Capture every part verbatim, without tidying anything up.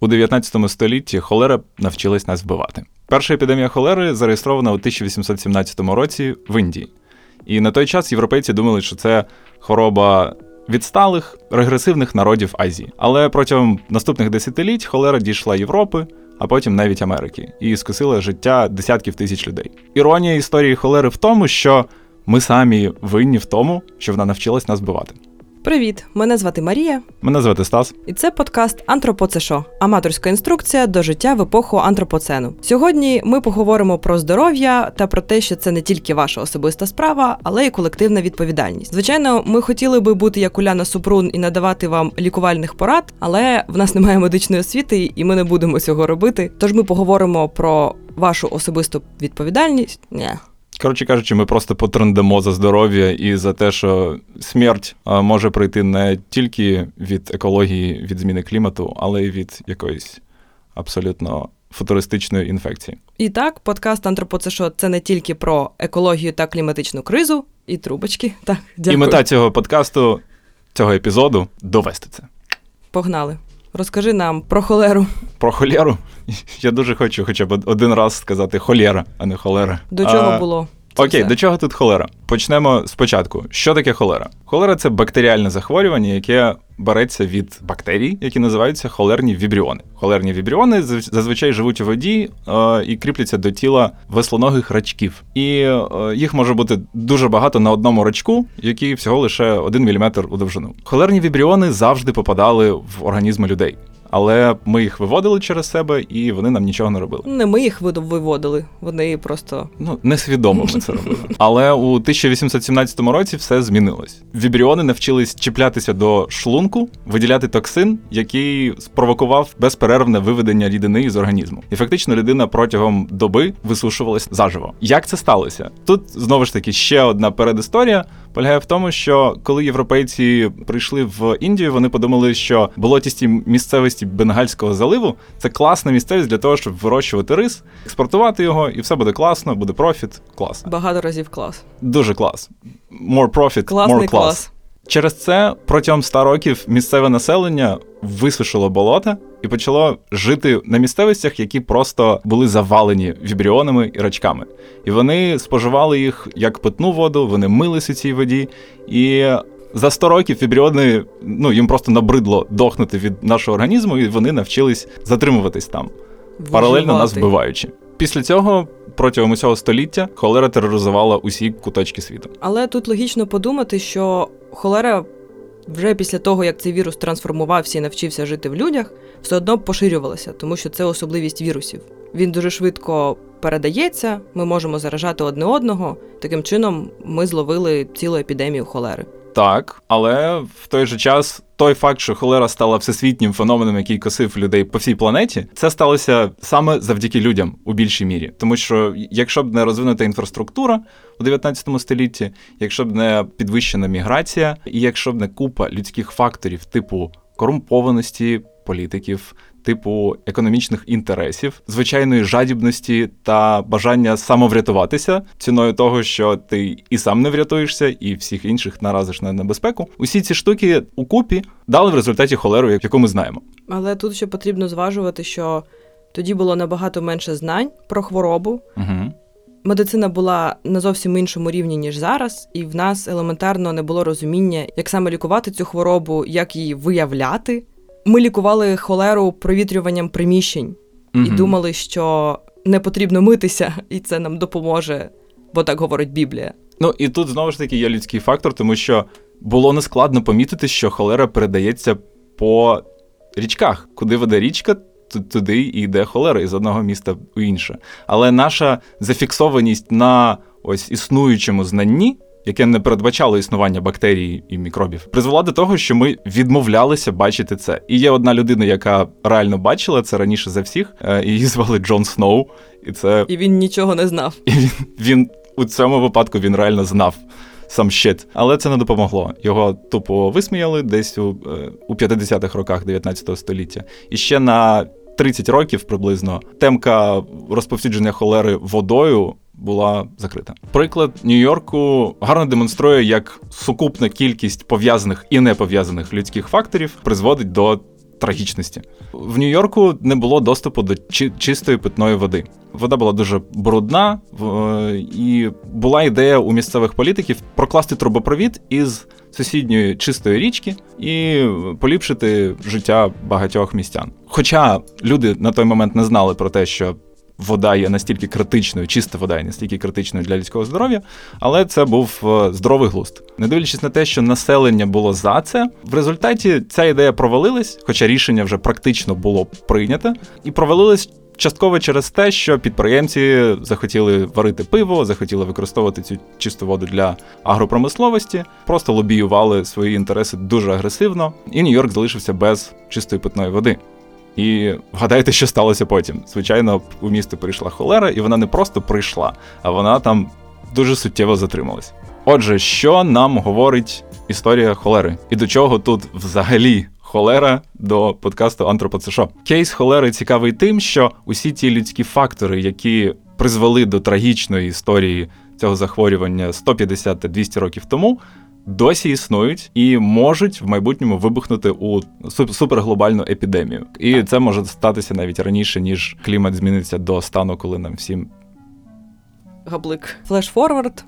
У дев'ятнадцятому столітті холера навчилась нас вбивати. Перша епідемія холери зареєстрована у тисяча вісімсот сімнадцятому році в Індії. І на той час європейці думали, що це хвороба відсталих, регресивних народів Азії. Але протягом наступних десятиліть холера дійшла Європи, а потім навіть Америки, і скосила життя десятків тисяч людей. Іронія історії холери в тому, що ми самі винні в тому, що вона навчилась нас вбивати. Привіт, мене звати Марія. Мене звати Стас. І це подкаст «Антропоцешо» – аматорська інструкція до життя в епоху антропоцену. Сьогодні ми поговоримо про здоров'я та про те, що це не тільки ваша особиста справа, але й колективна відповідальність. Звичайно, ми хотіли би бути як Уляна Супрун і надавати вам лікувальних порад, але в нас немає медичної освіти і ми не будемо цього робити. Тож ми поговоримо про вашу особисту відповідальність. Ні. Коротше кажучи, ми просто потрендемо за здоров'я і за те, що смерть може прийти не тільки від екології, від зміни клімату, але й від якоїсь абсолютно футуристичної інфекції. І так, подкаст «Антропоцешо» – це не тільки про екологію та кліматичну кризу, і трубочки. Так, дякую. І мета цього подкасту, цього епізоду – довести це. Погнали. Розкажи нам про холеру. Про холеру? Я дуже хочу хоча б один раз сказати холєра, а не холера. До чого а, було? Окей, все. До чого тут холера? Почнемо спочатку. Що таке холера? Холера – це бактеріальне захворювання, яке береться від бактерій, які називаються холерні вібріони. Холерні вібріони зазвичай живуть у воді е, і кріпляться до тіла веслоногих рачків. І е, їх може бути дуже багато на одному рачку, який всього лише один міліметр у довжину. Холерні вібріони завжди попадали в організми людей. Але ми їх виводили через себе, і вони нам нічого не робили. Не ми їх виводили, вони просто... Ну, несвідомо ми це робили. Але у тисяча вісімсот сімнадцятому році все змінилось. Вібріони навчились чіплятися до шлунку, виділяти токсин, який спровокував безперервне виведення рідини із організму. І фактично людина протягом доби висушувалась заживо. Як це сталося? Тут, знову ж таки, ще одна передісторія полягає в тому, що коли європейці прийшли в Індію, вони подумали, що болотісті місцевості Бенгальського заливу – це класна місцевість для того, щоб вирощувати рис, експортувати його, і все буде класно, буде профіт, клас. Багато разів клас. Дуже клас. More profit, Класний more class. Клас. Через це протягом ста років місцеве населення висушило болота і почало жити на місцевостях, які просто були завалені вібріонами і рачками. І вони споживали їх як питну воду, вони мились у цій воді, і... За сто років вібріони, ну, їм просто набридло дохнути від нашого організму, і вони навчились затримуватись там, Виживати. Паралельно нас вбиваючи. Після цього, протягом усього століття, холера тероризувала усі куточки світу. Але тут логічно подумати, що холера вже після того, як цей вірус трансформувався і навчився жити в людях, все одно поширювалася, тому що це особливість вірусів. Він дуже швидко передається, ми можемо заражати одне одного, таким чином ми зловили цілу епідемію холери. Так, але в той же час той факт, що холера стала всесвітнім феноменом, який косив людей по всій планеті, це сталося саме завдяки людям у більшій мірі. Тому що якщо б не розвинута інфраструктура у дев'ятнадцятому столітті, якщо б не підвищена міграція, і якщо б не купа людських факторів типу корумпованості політиків, типу економічних інтересів, звичайної жадібності та бажання самоврятуватися ціною того, що ти і сам не врятуєшся, і всіх інших наразиш на небезпеку. Усі ці штуки укупі дали в результаті холеру, яку ми знаємо. Але тут ще потрібно зважувати, що тоді було набагато менше знань про хворобу. Угу. Медицина була на зовсім іншому рівні, ніж зараз, і в нас елементарно не було розуміння, як саме лікувати цю хворобу, як її виявляти. Ми лікували холеру провітрюванням приміщень mm-hmm. і думали, що не потрібно митися, і це нам допоможе, бо так говорить Біблія. Ну, і тут, знову ж таки, є людський фактор, тому що було нескладно помітити, що холера передається по річках. Куди веде річка, туди і йде холера, із одного міста у інше. Але наша зафіксованість на ось існуючому знанні, яке не передбачало існування бактерій і мікробів, призвела до того, що ми відмовлялися бачити це. І є одна людина, яка реально бачила це раніше за всіх, її звали Джон Сноу, і це... І він нічого не знав. І він, він у цьому випадку він реально знав сам щит. Але це не допомогло. Його тупо висміяли десь у, у п'ятдесятих роках дев'ятнадцятого століття. І ще на тридцять років приблизно темка розповсюдження холери водою була закрита. Приклад Нью-Йорку гарно демонструє, як сукупна кількість пов'язаних і непов'язаних людських факторів призводить до трагічності. В Нью-Йорку не було доступу до чи- чистої питної води. Вода була дуже брудна, і була ідея у місцевих політиків прокласти трубопровід із сусідньої чистої річки і поліпшити життя багатьох містян. Хоча люди на той момент не знали про те, що вода є настільки критичною, чиста вода є настільки критичною для людського здоров'я, але це був здоровий глузд. Не дивлячись на те, що населення було за це, в результаті ця ідея провалилась, хоча рішення вже практично було прийнято, і провалилась частково через те, що підприємці захотіли варити пиво, захотіли використовувати цю чисту воду для агропромисловості, просто лобіювали свої інтереси дуже агресивно, і Нью-Йорк залишився без чистої питної води. І вгадайте, що сталося потім. Звичайно, у місто прийшла холера, і вона не просто прийшла, а вона там дуже суттєво затрималась. Отже, що нам говорить історія холери? І до чого тут взагалі холера до подкасту «Антропоцешо»? Кейс холери цікавий тим, що усі ті людські фактори, які призвели до трагічної історії цього захворювання сто п'ятдесят та двісті років тому, досі існують і можуть в майбутньому вибухнути у суперглобальну епідемію. І це може статися навіть раніше, ніж клімат зміниться до стану, коли нам всім... Габлик. Флеш-форвард.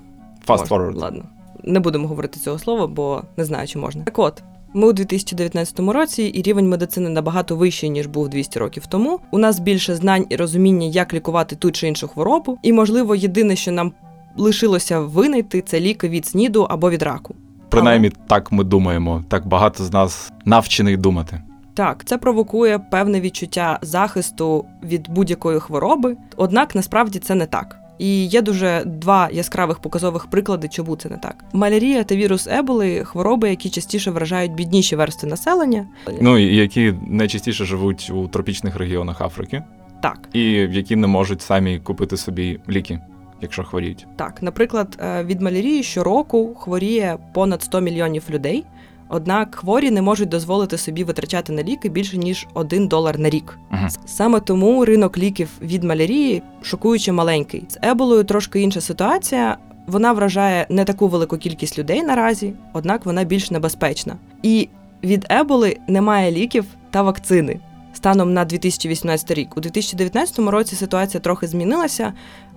Фаст-форвард. Ладно. Не будемо говорити цього слова, бо не знаю, чи можна. Так от, ми у дві тисячі дев'ятнадцятому році, і рівень медицини набагато вищий, ніж був двісті років тому. У нас більше знань і розуміння, як лікувати ту чи іншу хворобу. І, можливо, єдине, що нам лишилося винайти, це ліки від СНІДу або від раку. Принаймні, так ми думаємо, так багато з нас навчений думати. Так, це провокує певне відчуття захисту від будь-якої хвороби, однак насправді це не так. І є дуже два яскравих показових приклади, чому це не так. Малярія та вірус еболи – хвороби, які частіше вражають бідніші верстви населення. Ну, і які найчастіше живуть у тропічних регіонах Африки. Так. І які не можуть самі купити собі ліки, якщо хворіють. Так, наприклад, від малярії щороку хворіє понад сто мільйонів людей, однак хворі не можуть дозволити собі витрачати на ліки більше, ніж один долар на рік. Угу. Саме тому ринок ліків від малярії шокуюче маленький. З еболою трошки інша ситуація. Вона вражає не таку велику кількість людей наразі, однак вона більш небезпечна. І від еболи немає ліків та вакцини. Станом на дві тисячі вісімнадцятий рік. У дві тисячі дев'ятнадцятому році ситуація трохи змінилася.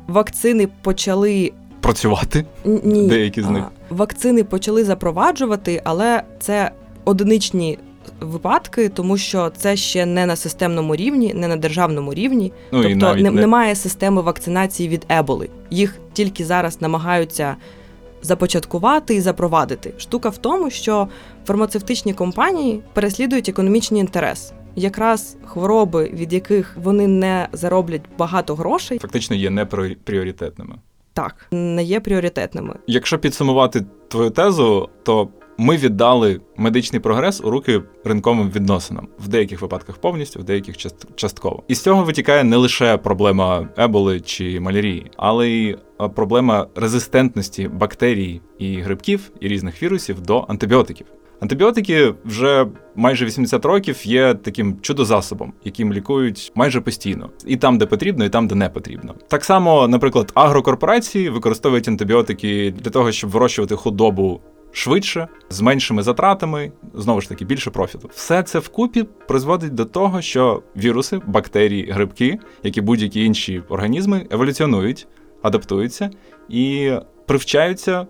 Вакцини почали... Працювати? Ні. Деякі з них. Вакцини почали запроваджувати, але це одиничні випадки, тому що це ще не на системному рівні, не на державному рівні. Ну, тобто не... немає системи вакцинації від еболи. Їх тільки зараз намагаються започаткувати і запровадити. Штука в тому, що фармацевтичні компанії переслідують економічний інтерес. Якраз хвороби, від яких вони не зароблять багато грошей... Фактично є непріоритетними. Так, не є пріоритетними. Якщо підсумувати твою тезу, то ми віддали медичний прогрес у руки ринковим відносинам. В деяких випадках повністю, в деяких частково. І з цього витікає не лише проблема еболи чи малярії, але й проблема резистентності бактерій і грибків, і різних вірусів до антибіотиків. Антибіотики вже майже вісімдесят років є таким чудозасобом, яким лікують майже постійно. І там, де потрібно, і там, де не потрібно. Так само, наприклад, агрокорпорації використовують антибіотики для того, щоб вирощувати худобу швидше, з меншими затратами, знову ж таки, більше профіту. Все це вкупі призводить до того, що віруси, бактерії, грибки, як і будь-які інші організми, еволюціонують, адаптуються і привчаються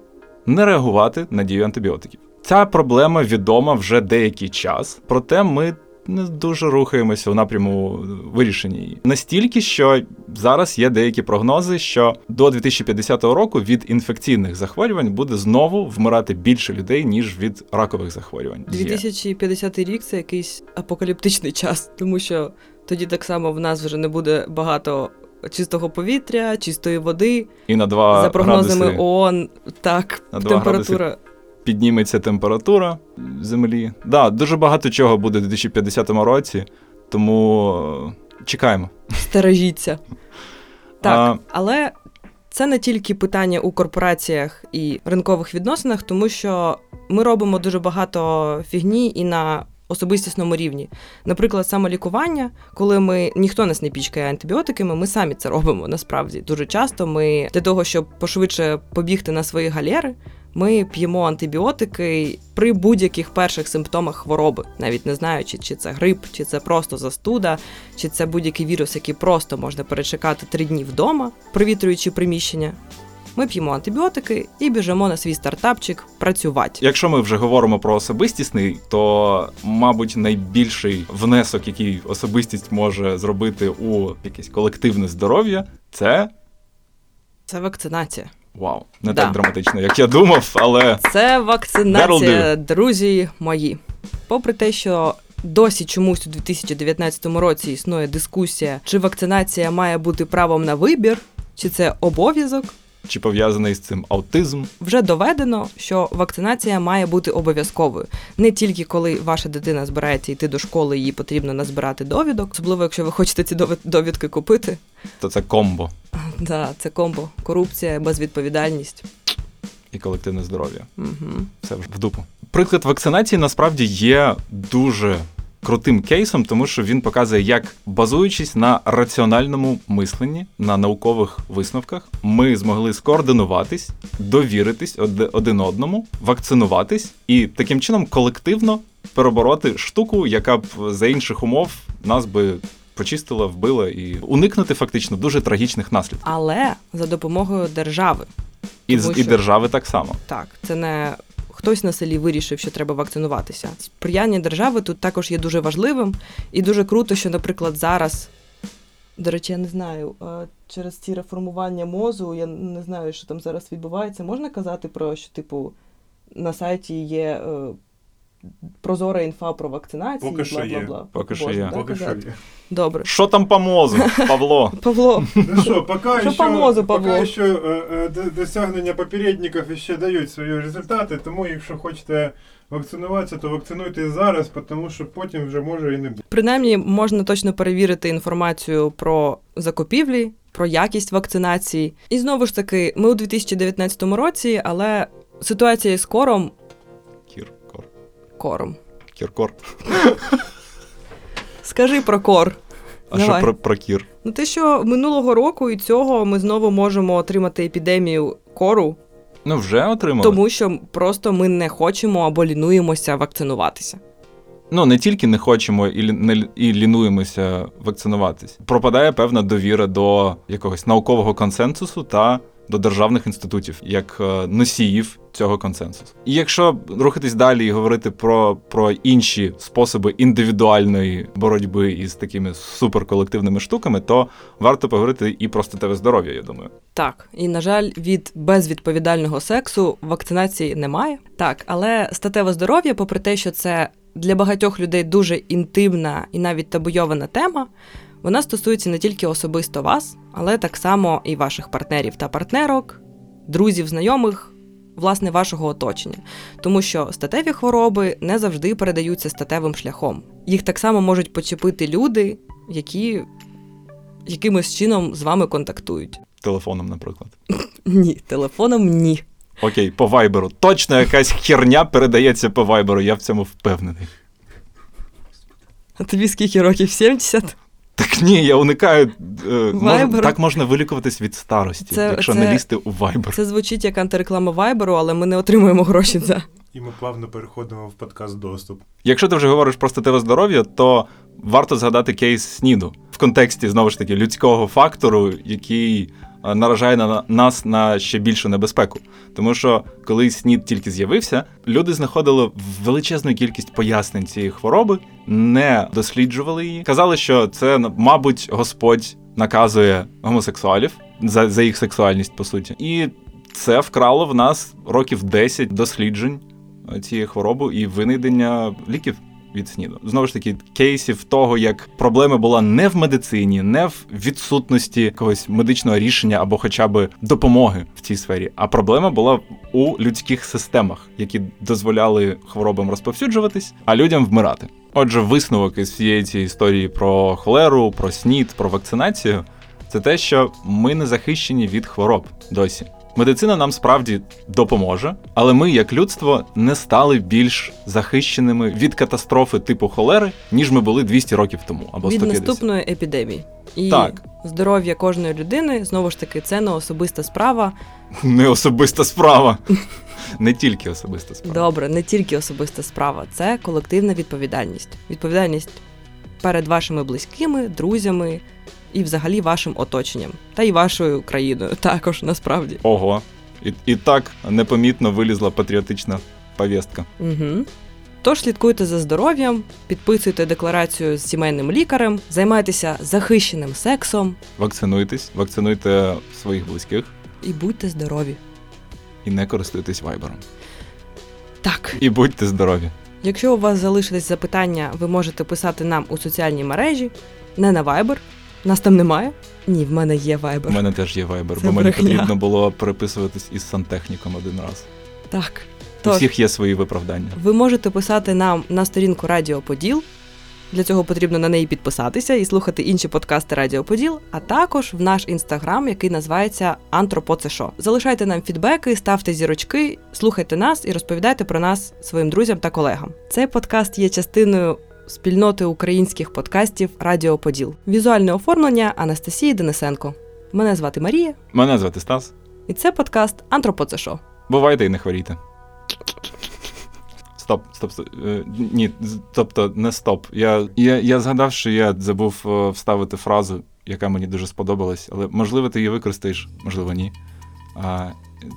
не реагувати на дію антибіотиків. Ця проблема відома вже деякий час, проте ми не дуже рухаємося в напряму вирішення її. Настільки, що зараз є деякі прогнози, що до дві тисячі п'ятдесятого року від інфекційних захворювань буде знову вмирати більше людей, ніж від ракових захворювань. дві тисячі п'ятдесятий рік – це якийсь апокаліптичний час, тому що тоді так само в нас вже не буде багато чистого повітря, чистої води. І на два За прогнозами градуси, ООН, так, температура... Градуси. Підніметься температура землі. Да, дуже багато чого буде у дві тисячі п'ятдесятому році, тому чекаємо. Стережіться. Так, а... але це не тільки питання у корпораціях і ринкових відносинах, тому що ми робимо дуже багато фігні і на особистісному рівні. Наприклад, самолікування, коли ми ніхто нас не пічкає антибіотиками, ми самі це робимо, насправді. Дуже часто ми для того, щоб пошвидше побігти на свої галери, ми п'ємо антибіотики при будь-яких перших симптомах хвороби, навіть не знаючи, чи це грип, чи це просто застуда, чи це будь-який вірус, який просто можна перечекати три дні вдома, провітрюючи приміщення. Ми п'ємо антибіотики і біжимо на свій стартапчик працювати. Якщо ми вже говоримо про особистісний, то, мабуть, найбільший внесок, який особистість може зробити у якесь колективне здоров'я, це... Це вакцинація. Вау, не да. так драматично, як я думав, але... Це вакцинація, друзі мої. Попри те, що досі чомусь у дві тисячі дев'ятнадцятому році існує дискусія, чи вакцинація має бути правом на вибір, чи це обов'язок, чи пов'язаний з цим аутизм. Вже доведено, що вакцинація має бути обов'язковою. Не тільки коли ваша дитина збирається йти до школи, їй потрібно назбирати довідок, особливо якщо ви хочете ці довідки купити. То це комбо. Так, це комбо. Корупція, безвідповідальність. І колективне здоров'я. Угу. Все в дупу. Приклад вакцинації насправді є дуже крутим кейсом, тому що він показує, як, базуючись на раціональному мисленні, на наукових висновках, ми змогли скоординуватись, довіритись один одному, вакцинуватись і таким чином колективно перебороти штуку, яка б за інших умов нас би почистила, вбила і уникнути фактично дуже трагічних наслідків. Але за допомогою держави. І, тому, і що... держави так само. Так, це не... Хтось на селі вирішив, що треба вакцинуватися. Сприяння держави тут також є дуже важливим. І дуже круто, що, наприклад, зараз, до речі, я не знаю, через ці реформування МОЗу, я не знаю, що там зараз відбувається. Можна казати про, що, типу, на сайті є прозора інфа про вакцинацію? Поки що є. Поки що є. Добре. Що там по МОЗу, Павло? Павло. Ну що, поки що досягнення попередників ще дають свої результати, тому якщо хочете вакцинуватися, то вакцинуйте зараз, тому що потім вже може і не буде. Принаймні, можна точно перевірити інформацію про закупівлі, про якість вакцинації. І знову ж таки, ми у дві тисячі дев'ятнадцятому році, але ситуація з кором... Кір. Кором. Кіркор. Скажи про кор. А Давай. Що про, про кір? Ну те, що минулого року і цього ми знову можемо отримати епідемію кору. Ну вже отримали. Тому що просто ми не хочемо або лінуємося вакцинуватися. Ну не тільки не хочемо і, не, і лінуємося вакцинуватися. Пропадає певна довіра до якогось наукового консенсусу та до державних інститутів, як носіїв цього консенсусу. І якщо рухатись далі і говорити про, про інші способи індивідуальної боротьби із такими суперколективними штуками, то варто поговорити і про статеве здоров'я, я думаю. Так, і, на жаль, від безвідповідального сексу вакцинації немає. Так, але статеве здоров'я, попри те, що це для багатьох людей дуже інтимна і навіть табуйована тема, вона стосується не тільки особисто вас, але так само і ваших партнерів та партнерок, друзів, знайомих, власне, вашого оточення. Тому що статеві хвороби не завжди передаються статевим шляхом. Їх так само можуть почепити люди, які якимось чином з вами контактують. Телефоном, наприклад. Ні, телефоном ні. Окей, по вайберу. Точно якась херня передається по вайберу, я в цьому впевнений. А тобі скільки років? сімдесят? Так ні, я уникаю, мож, так можна вилікуватись від старості, це, якщо це, не лізти у Viber. Це звучить як антиреклама Viber, але ми не отримуємо гроші за. І ми плавно переходимо в подкаст «Доступ». Якщо ти вже говориш про статеве здоров'я, то варто згадати кейс СНІДу. В контексті, знову ж таки, людського фактору, який наражає на нас на ще більшу небезпеку. Тому що, коли СНІД тільки з'явився, люди знаходили величезну кількість пояснень цієї хвороби, не досліджували її. Казали, що це, мабуть, Господь наказує гомосексуалів за, за їх сексуальність, по суті. І це вкрало в нас років десять досліджень цієї хвороби і винайдення ліків від СНІДу. Знову ж таки, кейсів того, як проблема була не в медицині, не в відсутності якогось медичного рішення або хоча б допомоги в цій сфері, а проблема була у людських системах, які дозволяли хворобам розповсюджуватись, а людям вмирати. Отже, висновок із всієї цієї історії про холеру, про СНІД, про вакцинацію – це те, що ми не захищені від хвороб досі. Медицина нам справді допоможе, але ми, як людство, не стали більш захищеними від катастрофи типу холери, ніж ми були двісті років тому, або сто п'ятдесят. Від наступної епідемії. І так. здоров'я кожної людини, знову ж таки, це не особиста справа. Не особиста справа. Не тільки особиста справа. Добре, не тільки особиста справа. Це колективна відповідальність. Відповідальність перед вашими близькими, друзями і взагалі вашим оточенням. Та й вашою країною також, насправді. Ого. І, і так непомітно вилізла патріотична повістка. Угу. Тож слідкуйте за здоров'ям, підписуйте декларацію з сімейним лікарем, займайтеся захищеним сексом. Вакцинуйтесь, вакцинуйте своїх близьких. І будьте здорові. І не користуйтесь вайбером. Так. І будьте здорові. Якщо у вас залишились запитання, ви можете писати нам у соціальній мережі. Не на вайбер. Нас там немає. Ні, в мене є вайбер. У мене теж є вайбер, бо мені потрібно було переписуватись із сантехніком один раз. Так. У всіх є свої виправдання. Ви можете писати нам на сторінку Радіо Поділ. Для цього потрібно на неї підписатися і слухати інші подкасти Радіо Поділ, а також в наш інстаграм, який називається Антропоцешо. Залишайте нам фідбеки, ставте зірочки, слухайте нас і розповідайте про нас своїм друзям та колегам. Цей подкаст є частиною спільноти українських подкастів Радіо Поділ. Візуальне оформлення Анастасії Денисенко. Мене звати Марія. Мене звати Стас. І це подкаст Антропоцешо. Бувайте і не хворійте. Стоп, стоп, стоп. Ні, тобто не стоп. Я, я, я згадав, що я забув вставити фразу, яка мені дуже сподобалась, але можливо ти її використаєш, можливо ні. А,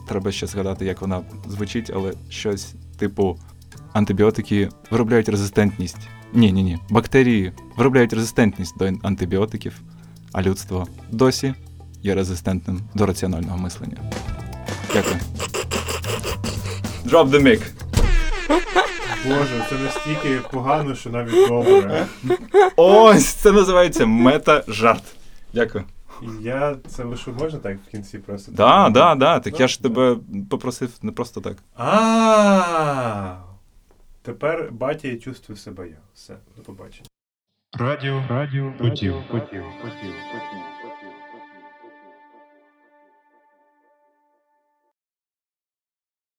треба ще згадати, як вона звучить, але щось типу антибіотики виробляють резистентність. Ні, ні, ні. Бактерії виробляють резистентність до антибіотиків, а людство досі є резистентним до раціонального мислення. Дякую. Drop the mic. Боже, це настільки погано, що навіть добре. Ось, це називається мета-жарт. Дякую. Я це лише можна так в кінці просто? Да, да, да. Так я ж тебе попросив не просто так. А-а-а! Тепер батя і чувствую себе я. Все, до побачення. Радіо, радіо, хотів, хотів, хотів, хотів.